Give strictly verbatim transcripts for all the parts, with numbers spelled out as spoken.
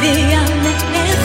Baby, I'll make it.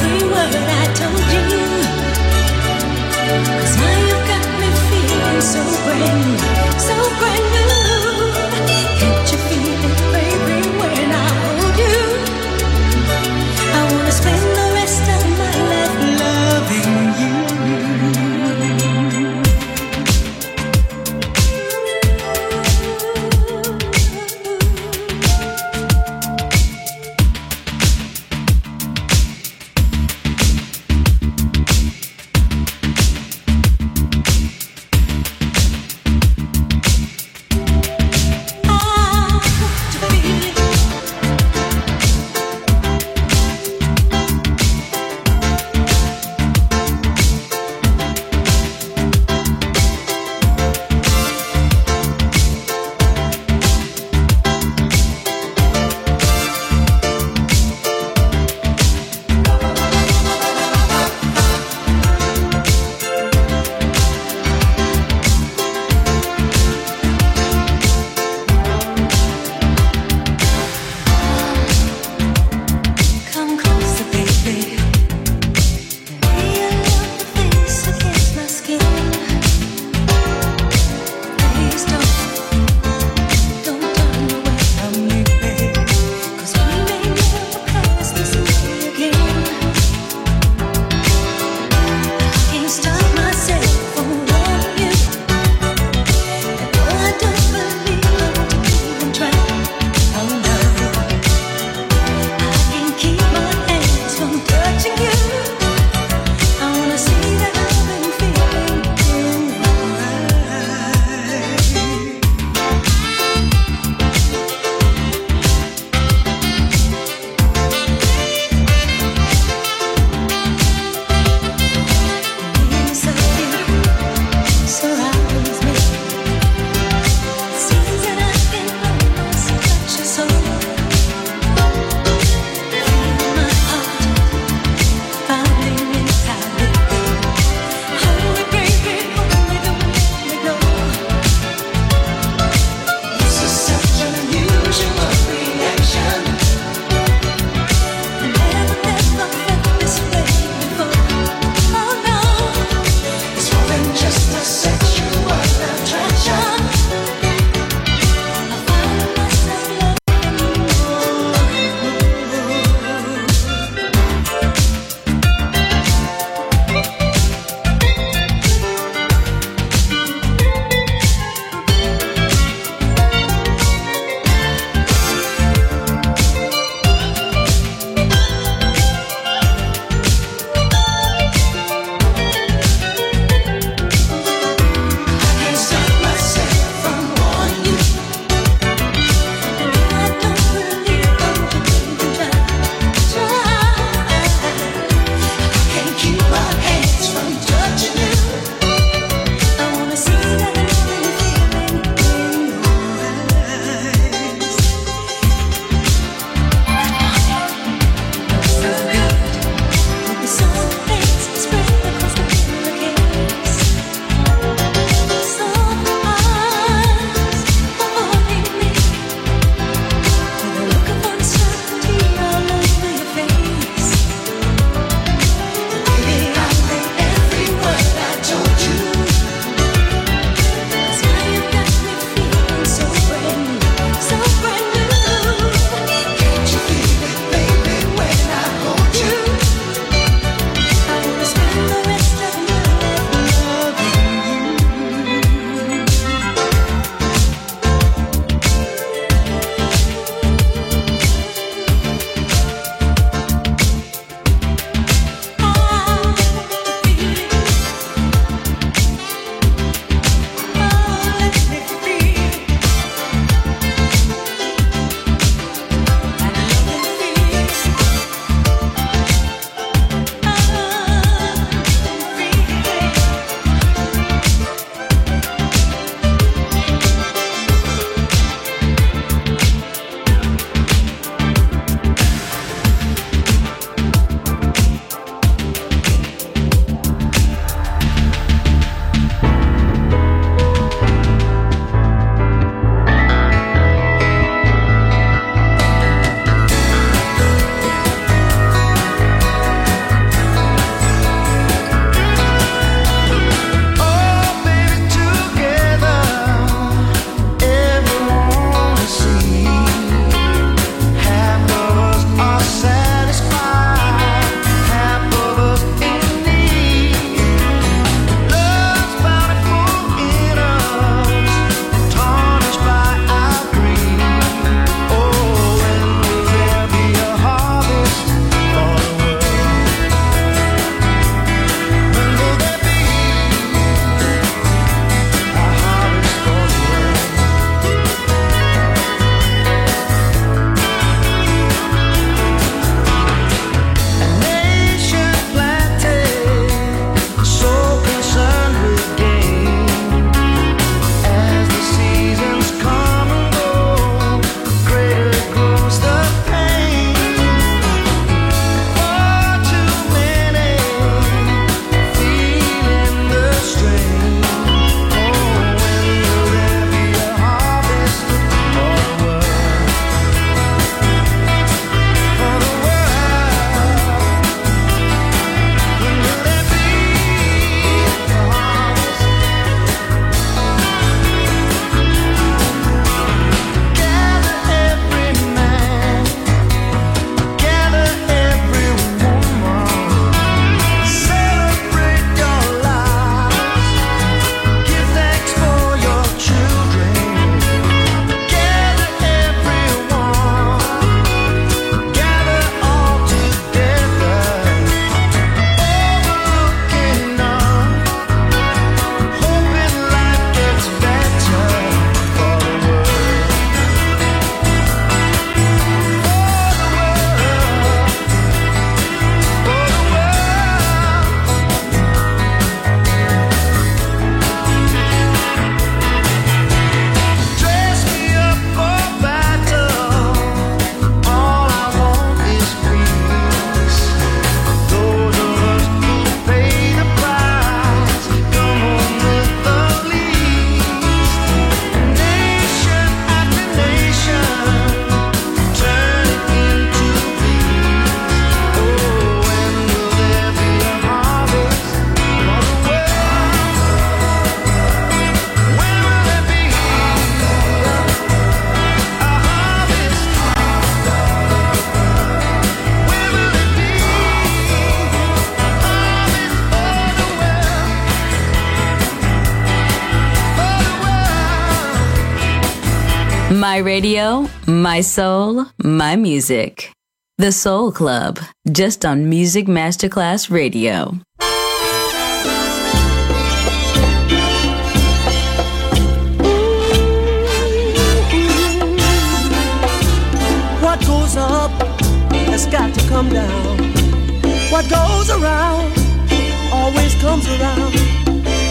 My radio, my soul, my music. The Soul Club, just on Music Masterclass Radio. What goes up has got to come down. What goes around always comes around.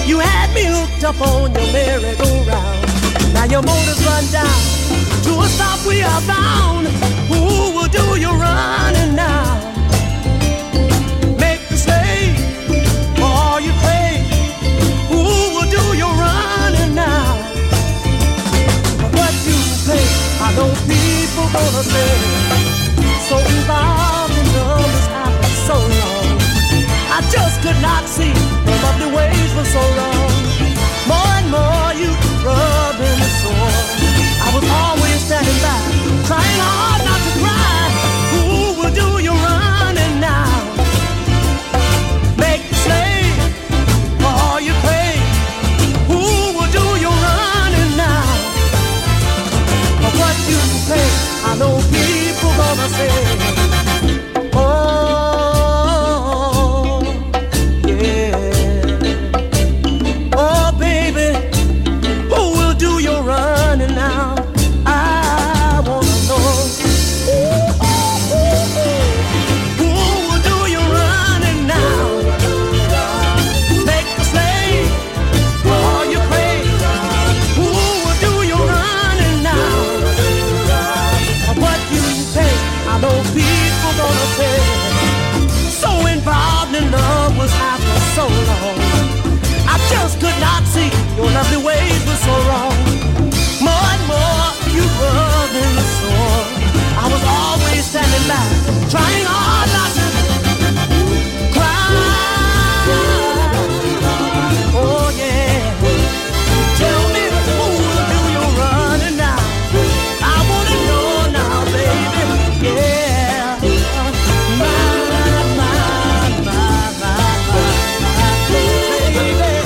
You had me hooked up on your merry-go-round. Now your motor's run down, to a stop we are bound. Who will do your running now? Make the slave for all you pay. Who will do your running now? For what you pay, I know people gonna say. So involved in numbers after so long, I just could not see the lovely ways for so long. More and more you rubbing the sore. I was always standing by, trying hard not to cry. Who will do your running now? Make the slave for all you pay. Who will do your running now? For what you pay, I know people gonna say. Your lovely ways were so wrong. More and more you rubbed in the sore. I was always standing back, trying hard not to cry. Oh yeah. Tell me who will do your running now? I wanna know now, baby. Yeah. My, my, my, my, my, my, baby.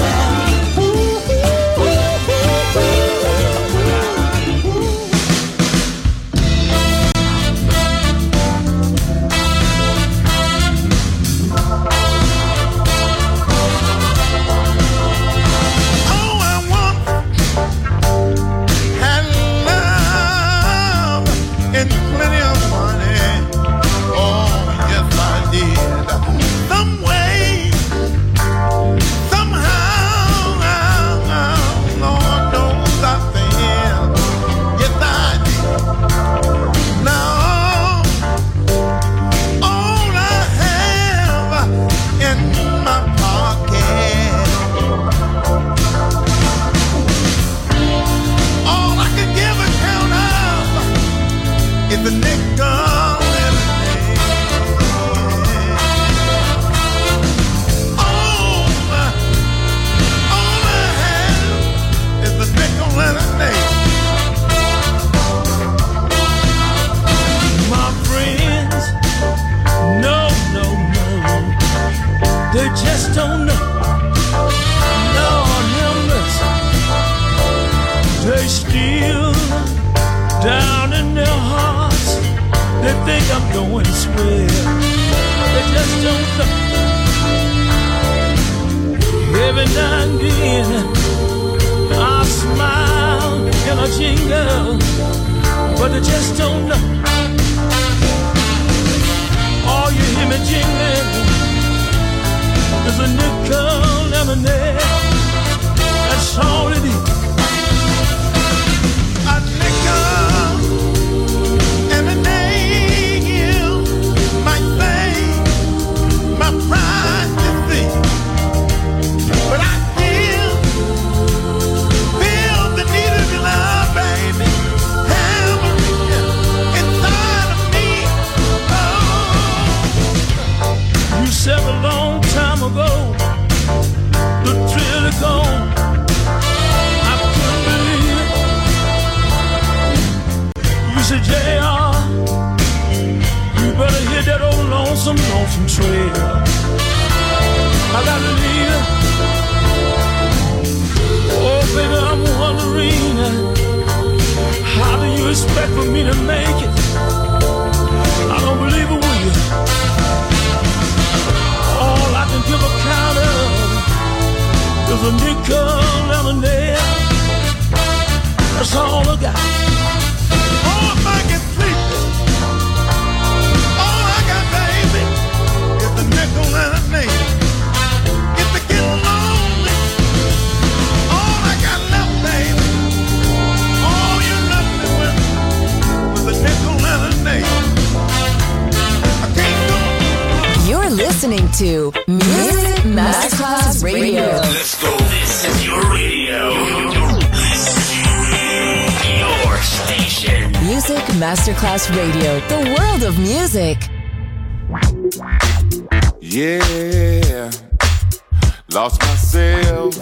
How do you You're listening to Music Masterclass Radio. Let's go. This is your radio. Your station. Music Masterclass Radio. The world of music. Yeah. Lost myself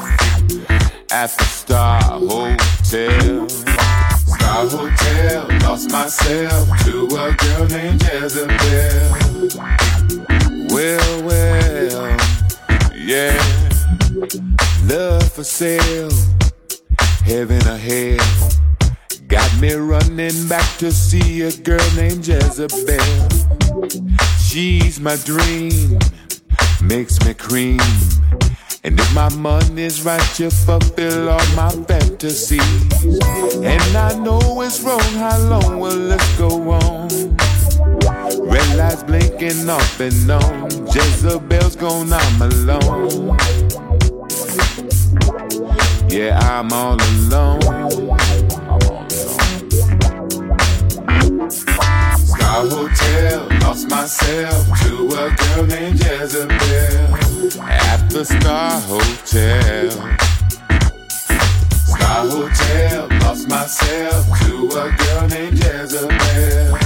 at the Star Hotel. Star Hotel. Lost myself to a girl named Jezebel. Well, well, yeah. Love for sale, heaven or hell. Got me running back to see a girl named Jezebel. She's my dream, makes me cream. And if my money's right, you fulfill all my fantasies. And I know it's wrong, how long will this go on? Red lights blinking off and on, Jezebel's gone, I'm alone. Yeah, I'm all alone. Star Hotel, lost myself to a girl named Jezebel at the Star Hotel. Star Hotel, lost myself to a girl named Jezebel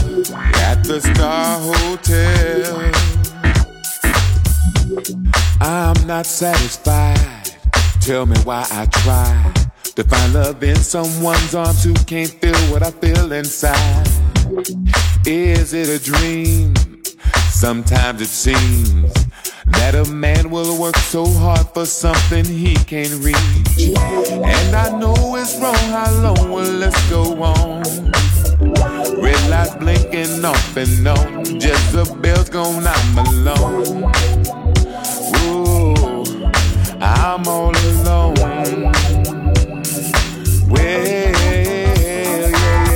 at the Star Hotel. I'm not satisfied, tell me why I try to find love in someone's arms who can't feel what I feel inside. Is it a dream? Sometimes it seems that a man will work so hard for something he can't reach. And I know it's wrong, how long will this go on? Red lights blinking off and on, Jezebel's gone, I'm alone. Ooh, I'm all alone. Well,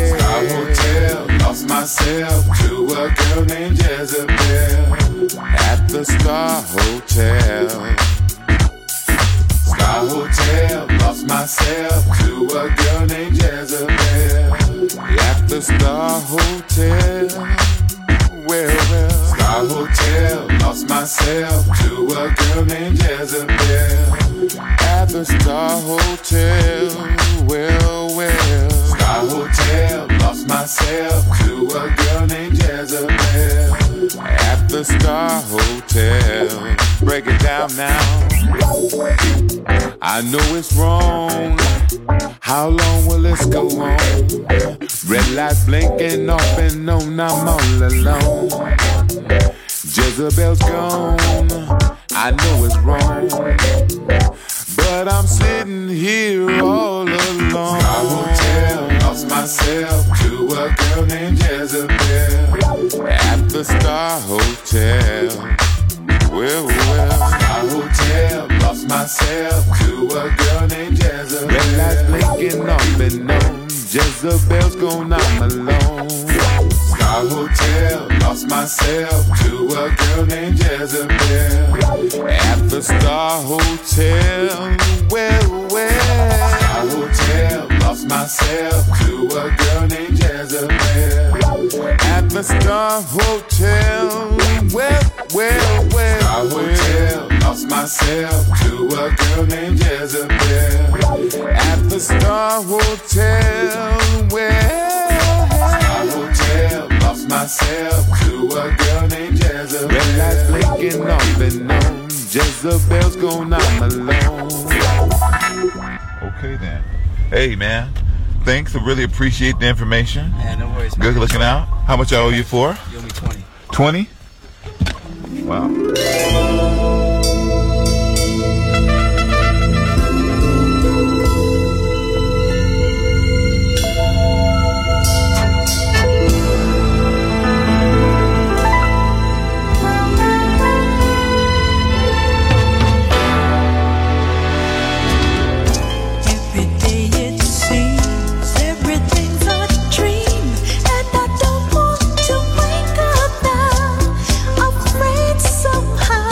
Star Hotel, lost myself to a girl named Jezebel at the Star Hotel. Star Hotel, lost myself to a girl named Jezebel at the Star Hotel. Well, well. Star Hotel, lost myself to a girl named Jezebel at the Star Hotel. Well, well. Star Hotel, lost myself to a girl named Jezebel at the Star Hotel. Break it down now. I know it's wrong, how long will this go on? Red lights blinking off and on, I'm all alone. Jezebel's gone, I know it's wrong, but I'm sitting here all alone. Star Hotel, lost myself to a girl named Jezebel at the Star Hotel. Well, well. Star Hotel, lost myself to a girl named Jezebel. Red lights blinking off and on, Jezebel's gone, I'm alone. Star Hotel, lost myself to a girl named Jezebel at the Star Hotel. Well, well. Star Hotel, lost myself to a girl named Jezebel at the Star Hotel. Well, well, well. Star Hotel, lost myself to a girl named Jezebel at the Star Hotel. Well, Star Hotel, lost myself to a girl named Jezebel. Red lights blinking off and on, Jezebel's gone, I'm alone. Okay then. Hey man, thanks. I really appreciate the information. Yeah, no worries. Good man. Looking out. How much I owe you for? You owe me twenty. Twenty? Wow. Every day it seems everything's a dream, and I don't want to wake up now. Somehow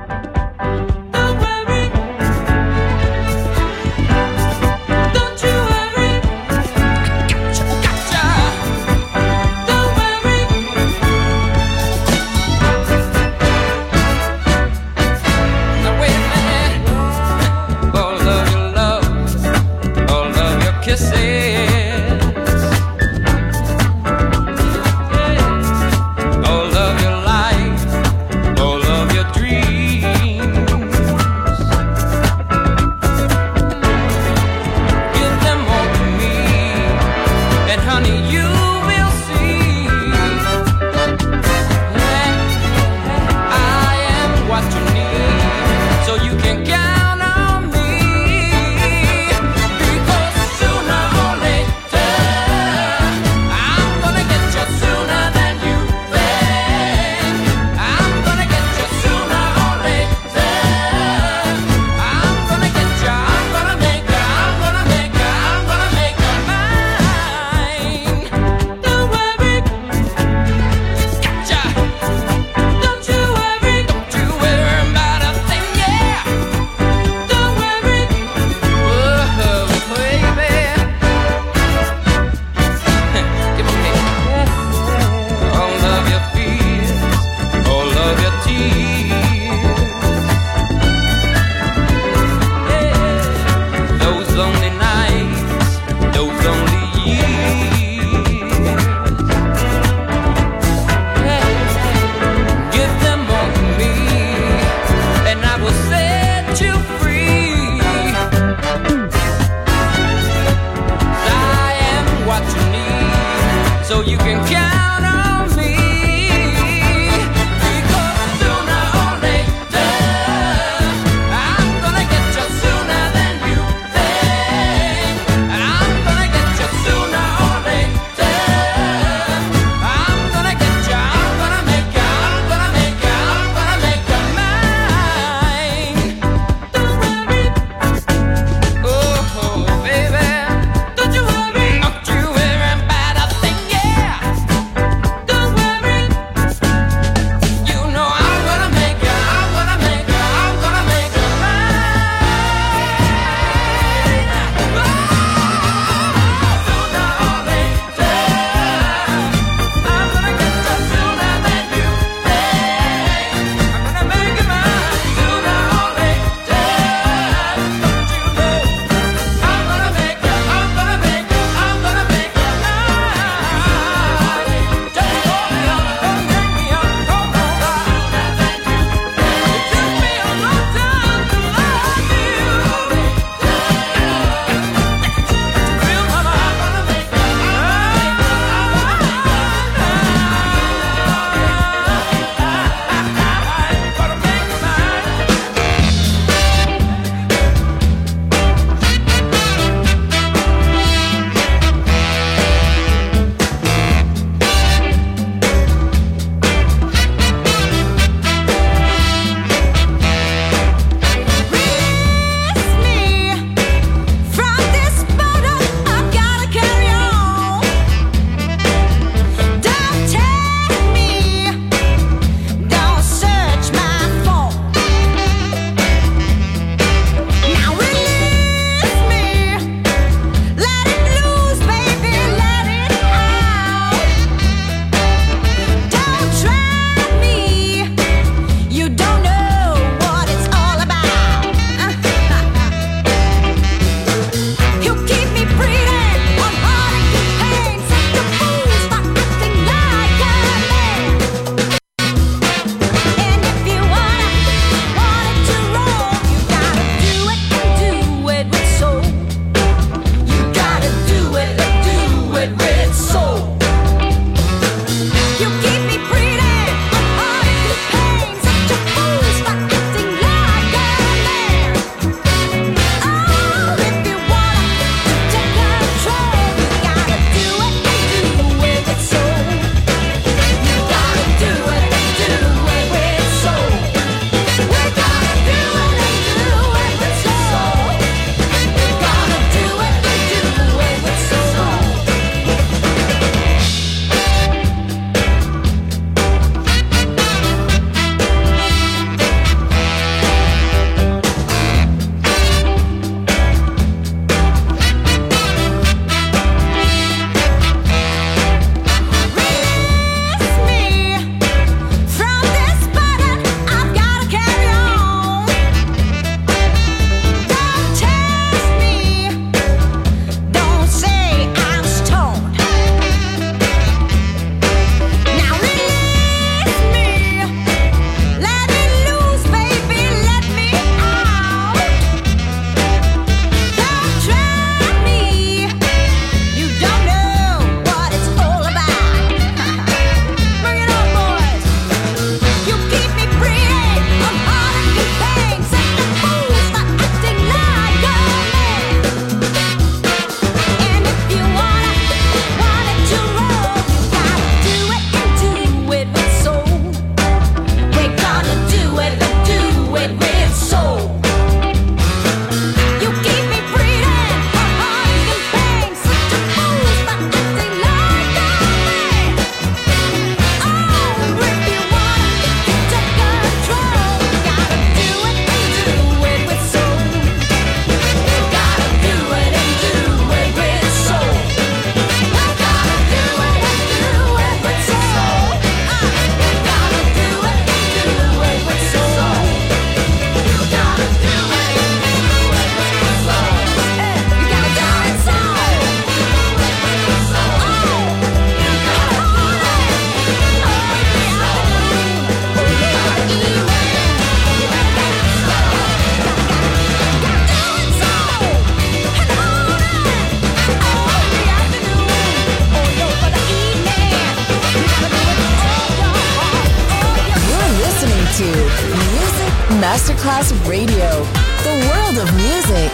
Masterclass Radio, the world of music.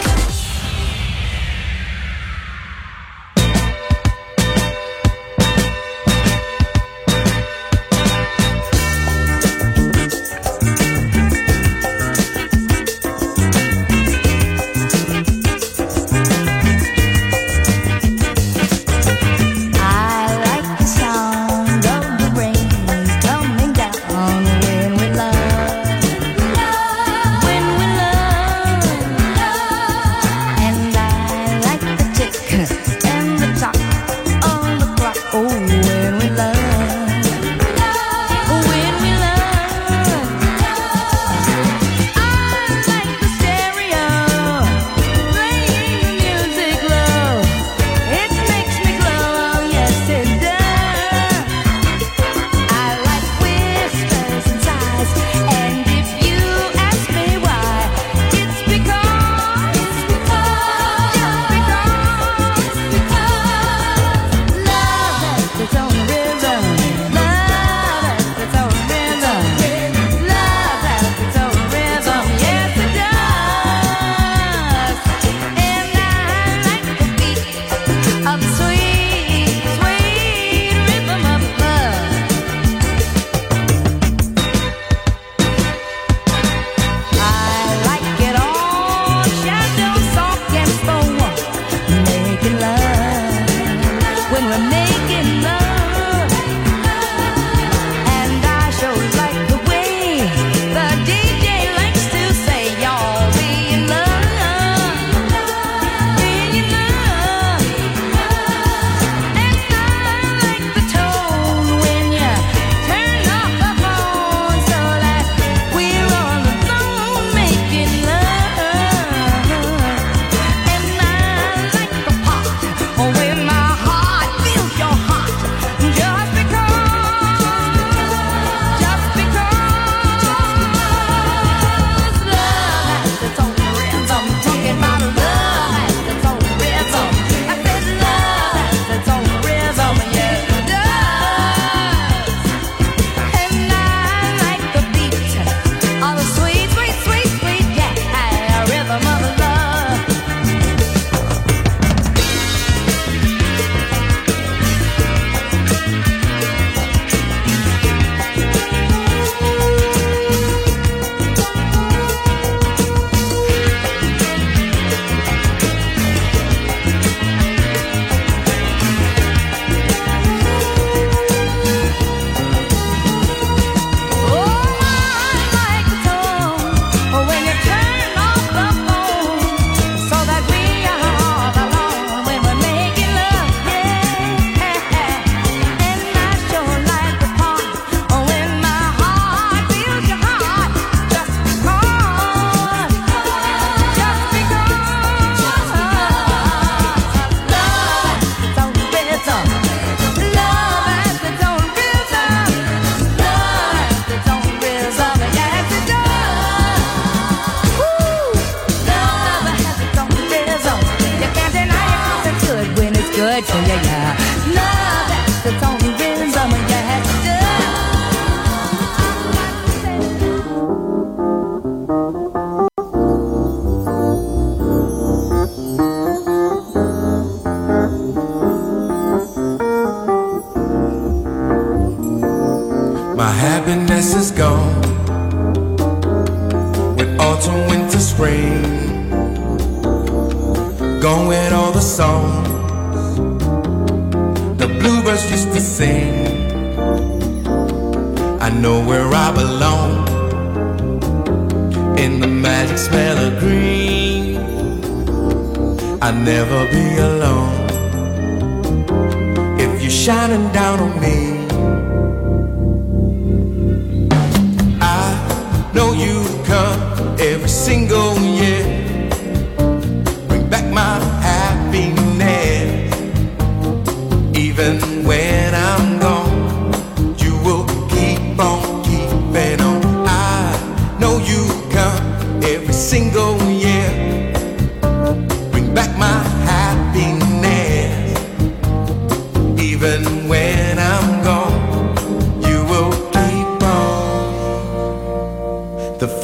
Even when I'm gone,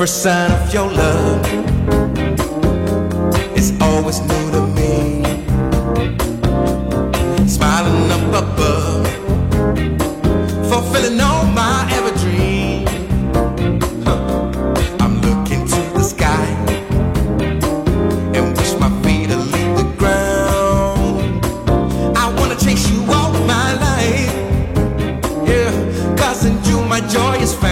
first sign of your love. It's always new to me. Smiling up above, fulfilling all my ever dream. Huh. I'm looking to the sky and wish my feet to leave the ground. I wanna chase you all my life, yeah, 'cause in you my joy is found.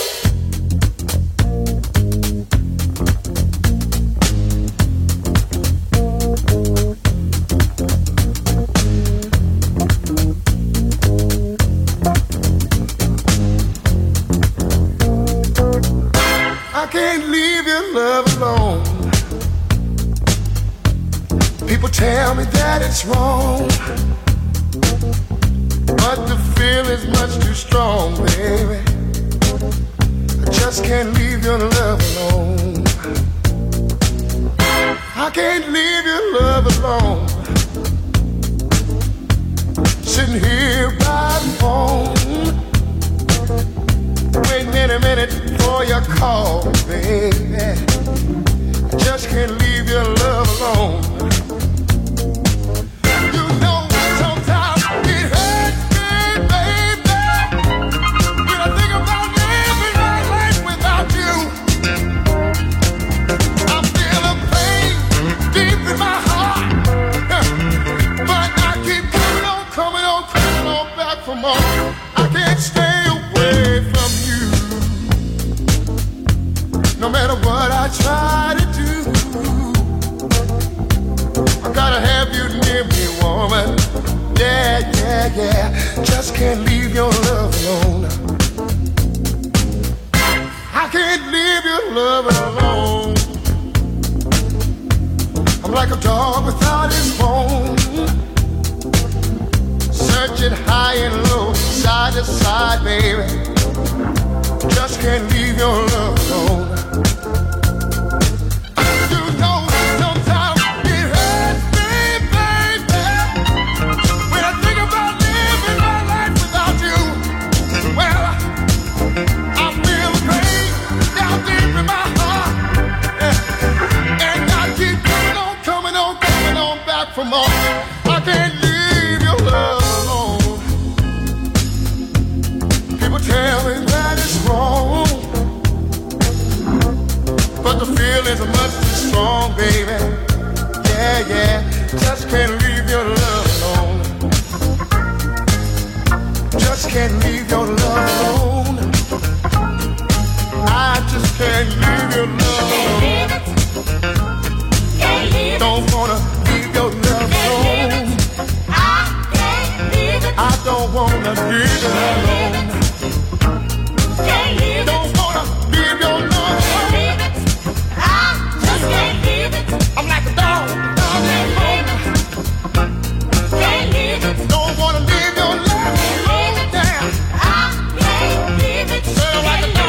I can't leave your love alone. People tell me that it's wrong, but the feeling's much too strong, baby. I just can't leave your love alone. I can't leave your love alone. Sitting here by the phone, waiting a minute for your call, baby. I just can't leave your love alone. I can't stay away from you. No matter what I try to do, I gotta have you near me, woman. Yeah, yeah, yeah. Just can't leave your love alone. I can't leave your love alone. I'm like a dog without his bone, searching high and low, side to side, baby. Just can't leave your love alone. You know sometimes it hurts me, baby, when I think about living my life without you. Well, I feel pain down deep in my heart, and I keep coming on, coming on, coming on. from us. I can't leave your love alone. People tell me that it's wrong, but the feelings are much too strong, baby. Yeah, yeah, just can't leave your love alone. Just can't leave your love alone. I just can't leave your love alone. Can't leave it. Can't leave it. Don't wanna leave your love alone. I can't leave it. I don't wanna leave it alone. Can't leave it. Don't wanna leave your love alone. Can't leave it. I just can't leave it. I'm like a dog. Dog can't leave it. Can't leave it. Don't wanna leave your love alone. Yeah. I can't leave it. So like a dog.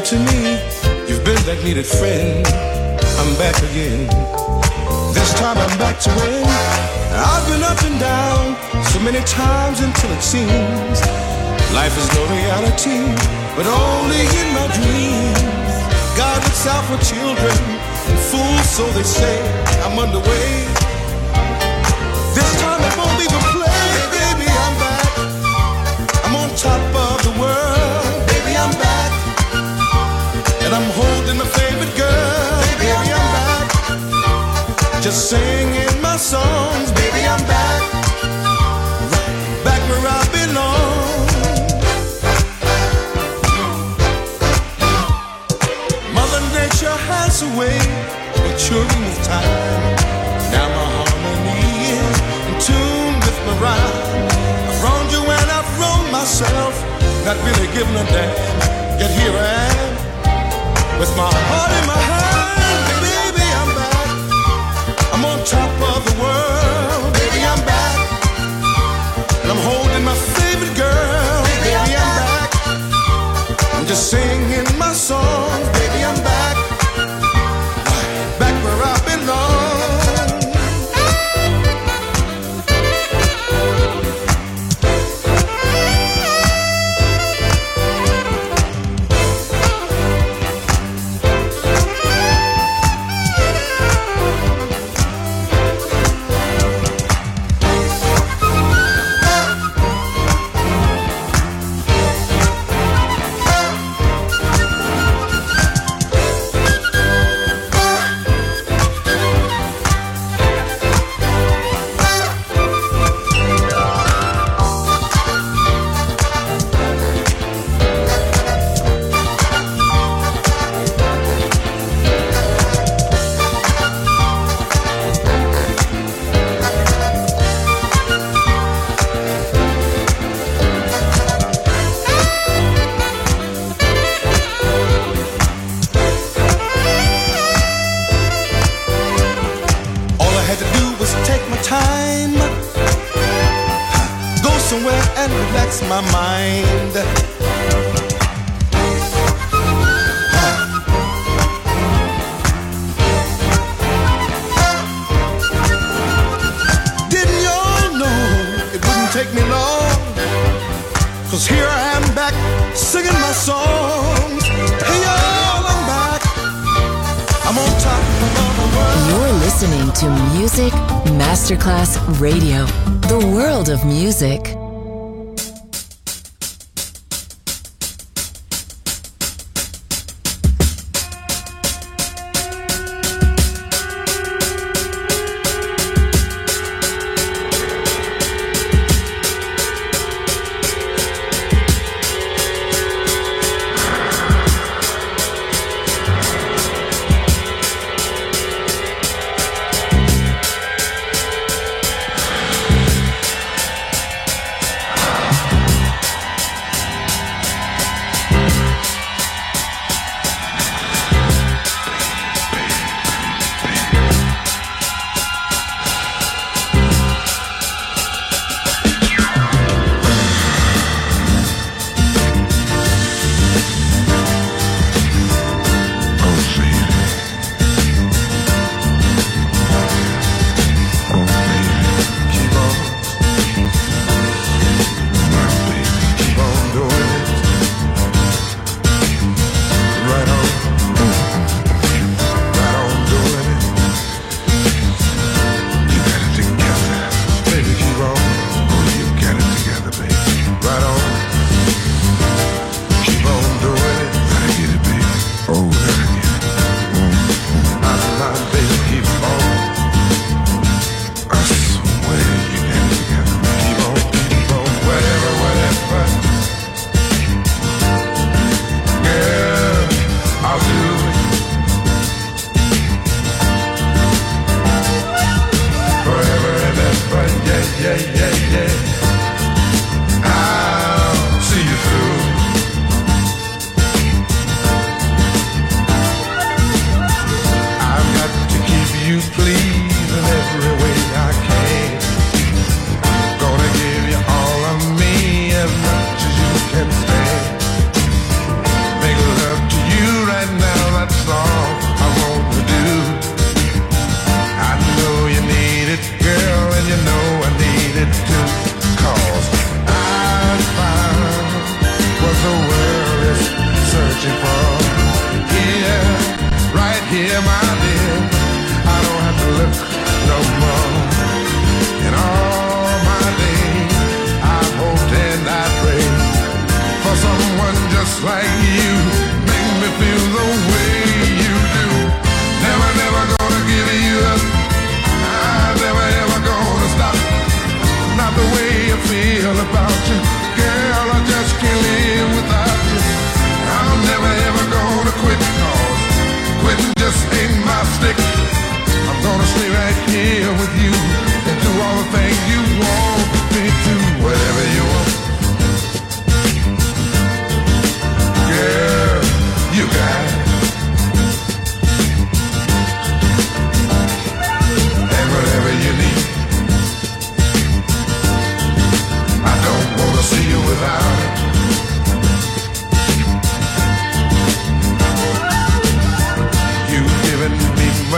To me, you've been that needed friend. I'm back again. This time I'm back to win. I've been up and down so many times until it seems life is no reality, but only in my dreams. God looks out for children and fools, so they say. I'm underway. This time it won't be for play, baby. I'm back. I'm on top of the world, baby. I'm back. And I'm holding my favorite girl, baby, I'm back. Just singing my songs, baby, I'm back. Right back where I belong. Mother Nature has a way with children with time. Now my harmony is in tune with my rhyme. I've wronged you and I've wronged myself, not really giving a damn, yet here I am. With my heart in my hand, baby, I'm back. I'm on top of the world, baby, I'm back. And I'm holding my favorite girl, baby, I'm back. I'm just singing my song, baby, I'm back. Back where I belong. lost my mind. Didn't y'all know it wouldn't take me long? 'Cause here I am back singing my songs. Hey y'all, I'm back. I'm on top of the world. You're listening to Music Masterclass Radio, the world of music.